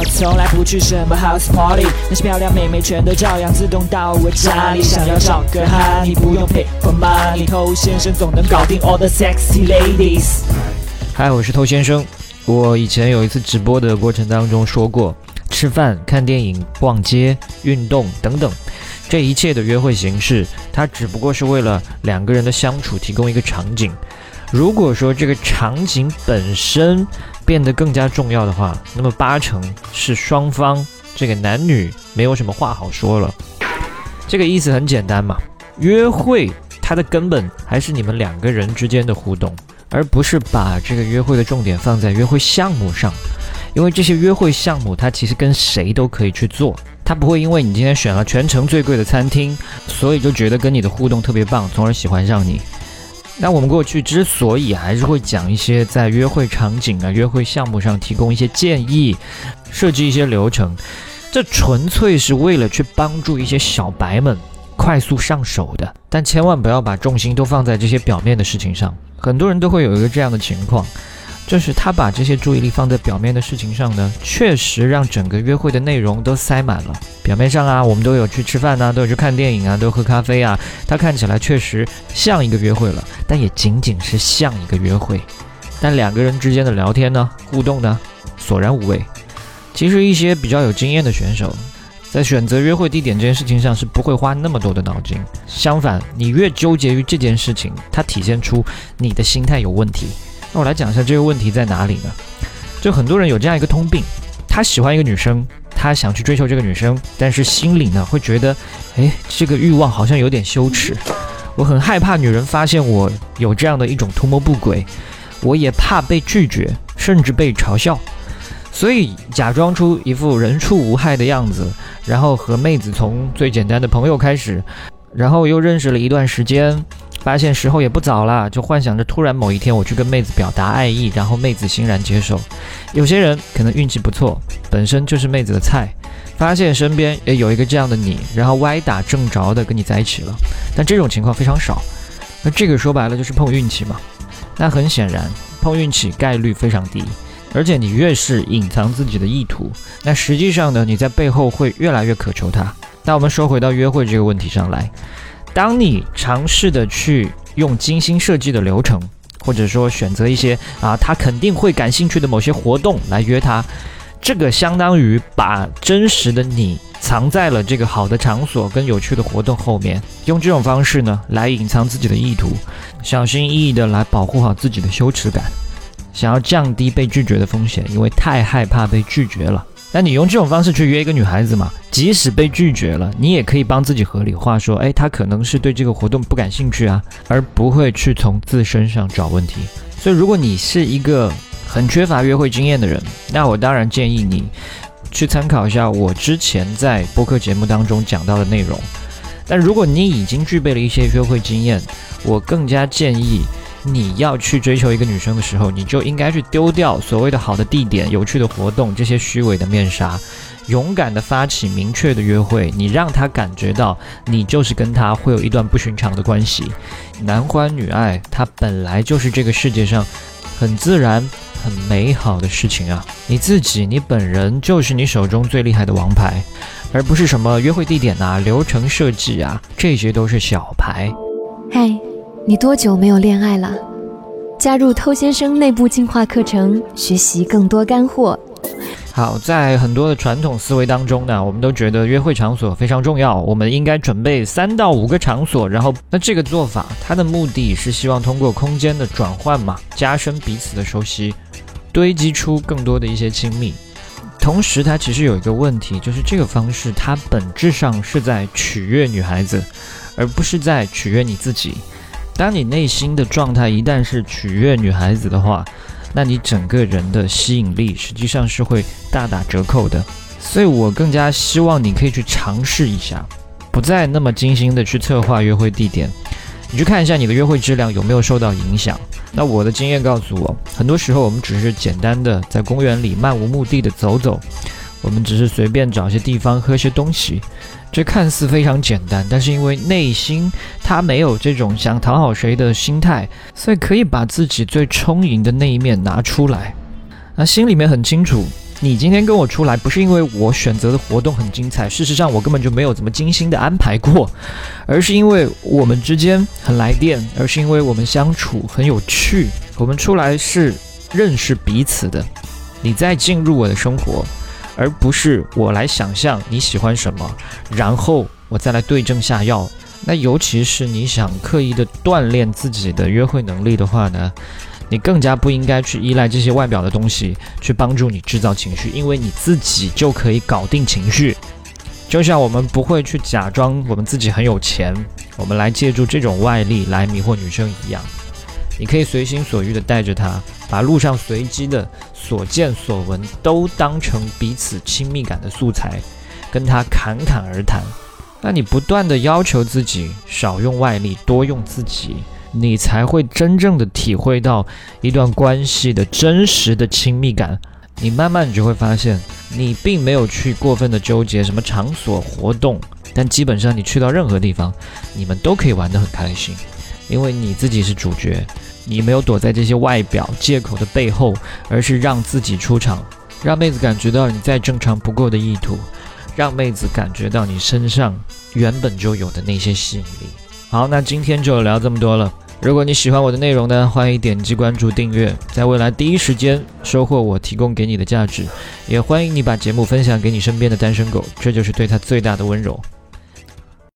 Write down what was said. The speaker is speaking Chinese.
我从来不去什么 house party， 那些漂亮妹妹全都照样自动到我家里。想要找个哈，你不用 pay for money， 偷先生总能搞定 all the sexy ladies。 嗨，我是偷先生。我以前有一次直播的过程当中说过，吃饭、看电影、逛街、运动等等，这一切的约会形式，它只不过是为了两个人的相处提供一个场景。如果说这个场景本身变得更加重要的话，那么八成是双方这个男女没有什么话好说了。这个意思很简单嘛，约会它的根本还是你们两个人之间的互动，而不是把这个约会的重点放在约会项目上。因为这些约会项目它其实跟谁都可以去做，它不会因为你今天选了全城最贵的餐厅，所以就觉得跟你的互动特别棒，从而喜欢上你。那我们过去之所以还是会讲一些在约会场景啊、约会项目上提供一些建议，设计一些流程，这纯粹是为了去帮助一些小白们快速上手的。但千万不要把重心都放在这些表面的事情上。很多人都会有一个这样的情况，就是他把这些注意力放在表面的事情上呢，确实让整个约会的内容都塞满了。表面上啊，我们都有去吃饭啊，都有去看电影啊，都有喝咖啡啊，它看起来确实像一个约会了，但也仅仅是像一个约会。但两个人之间的聊天呢，互动呢，索然无味。其实一些比较有经验的选手，在选择约会地点这件事情上是不会花那么多的脑筋。相反，你越纠结于这件事情，它体现出你的心态有问题。那我来讲一下这个问题在哪里呢？就很多人有这样一个通病，他喜欢一个女生，他想去追求这个女生，但是心里呢会觉得，这个欲望好像有点羞耻，我很害怕女人发现我有这样的一种图谋不轨，我也怕被拒绝，甚至被嘲笑，所以假装出一副人畜无害的样子，然后和妹子从最简单的朋友开始，然后又认识了一段时间，发现时候也不早了，就幻想着突然某一天我去跟妹子表达爱意，然后妹子欣然接受。有些人可能运气不错，本身就是妹子的菜，发现身边也有一个这样的你，然后歪打正着的跟你在一起了。但这种情况非常少，那这个说白了就是碰运气嘛。那很显然，碰运气概率非常低，而且你越是隐藏自己的意图，那实际上呢，你在背后会越来越渴求它。那我们说回到约会这个问题上来，当你尝试的去用精心设计的流程，或者说选择一些他肯定会感兴趣的某些活动来约他，这个相当于把真实的你藏在了这个好的场所跟有趣的活动后面，用这种方式呢来隐藏自己的意图，小心翼翼的来保护好自己的羞耻感，想要降低被拒绝的风险，因为太害怕被拒绝了。那你用这种方式去约一个女孩子嘛，即使被拒绝了，你也可以帮自己合理化说，她可能是对这个活动不感兴趣啊，而不会去从自身上找问题。所以如果你是一个很缺乏约会经验的人，那我当然建议你去参考一下我之前在播客节目当中讲到的内容。但如果你已经具备了一些约会经验，我更加建议你要去追求一个女生的时候，你就应该去丢掉所谓的好的地点、有趣的活动这些虚伪的面纱，勇敢的发起明确的约会，你让她感觉到你就是跟她会有一段不寻常的关系。男欢女爱，它本来就是这个世界上很自然、很美好的事情啊！你自己、你本人就是你手中最厉害的王牌，而不是什么约会地点啊、流程设计啊，这些都是小牌。嗨。你多久没有恋爱了？加入偷先生内部进化课程，学习更多干货。好，在很多的传统思维当中呢，我们都觉得约会场所非常重要，我们应该准备3到5个场所，然后那这个做法它的目的是希望通过空间的转换嘛，加深彼此的熟悉，堆积出更多的一些亲密。同时它其实有一个问题，就是这个方式它本质上是在取悦女孩子，而不是在取悦你自己。当你内心的状态一旦是取悦女孩子的话，那你整个人的吸引力实际上是会大打折扣的。所以我更加希望你可以去尝试一下，不再那么精心的去策划约会地点，你去看一下你的约会质量有没有受到影响。那我的经验告诉我，很多时候我们只是简单的在公园里漫无目的的走走，我们只是随便找些地方喝些东西，这看似非常简单，但是因为内心他没有这种想讨好谁的心态，所以可以把自己最充盈的那一面拿出来。那心里面很清楚，你今天跟我出来不是因为我选择的活动很精彩，事实上我根本就没有怎么精心的安排过，而是因为我们之间很来电，而是因为我们相处很有趣，我们出来是认识彼此的，你再进入我的生活，而不是我来想象你喜欢什么，然后我再来对症下药。那尤其是你想刻意的锻炼自己的约会能力的话呢，你更加不应该去依赖这些外表的东西去帮助你制造情绪，因为你自己就可以搞定情绪。就像我们不会去假装我们自己很有钱，我们来借助这种外力来迷惑女生一样，你可以随心所欲的带着她，把路上随机的所见所闻都当成彼此亲密感的素材，跟她侃侃而谈。那你不断的要求自己少用外力，多用自己，你才会真正的体会到一段关系的真实的亲密感。你慢慢你就会发现，你并没有去过分的纠结什么场所活动，但基本上你去到任何地方，你们都可以玩得很开心，因为你自己是主角，你没有躲在这些外表借口的背后，而是让自己出场，让妹子感觉到你再正常不过的意图，让妹子感觉到你身上原本就有的那些吸引力。好，那今天就聊这么多了。如果你喜欢我的内容呢，欢迎点击关注订阅，在未来第一时间收获我提供给你的价值，也欢迎你把节目分享给你身边的单身狗，这就是对他最大的温柔。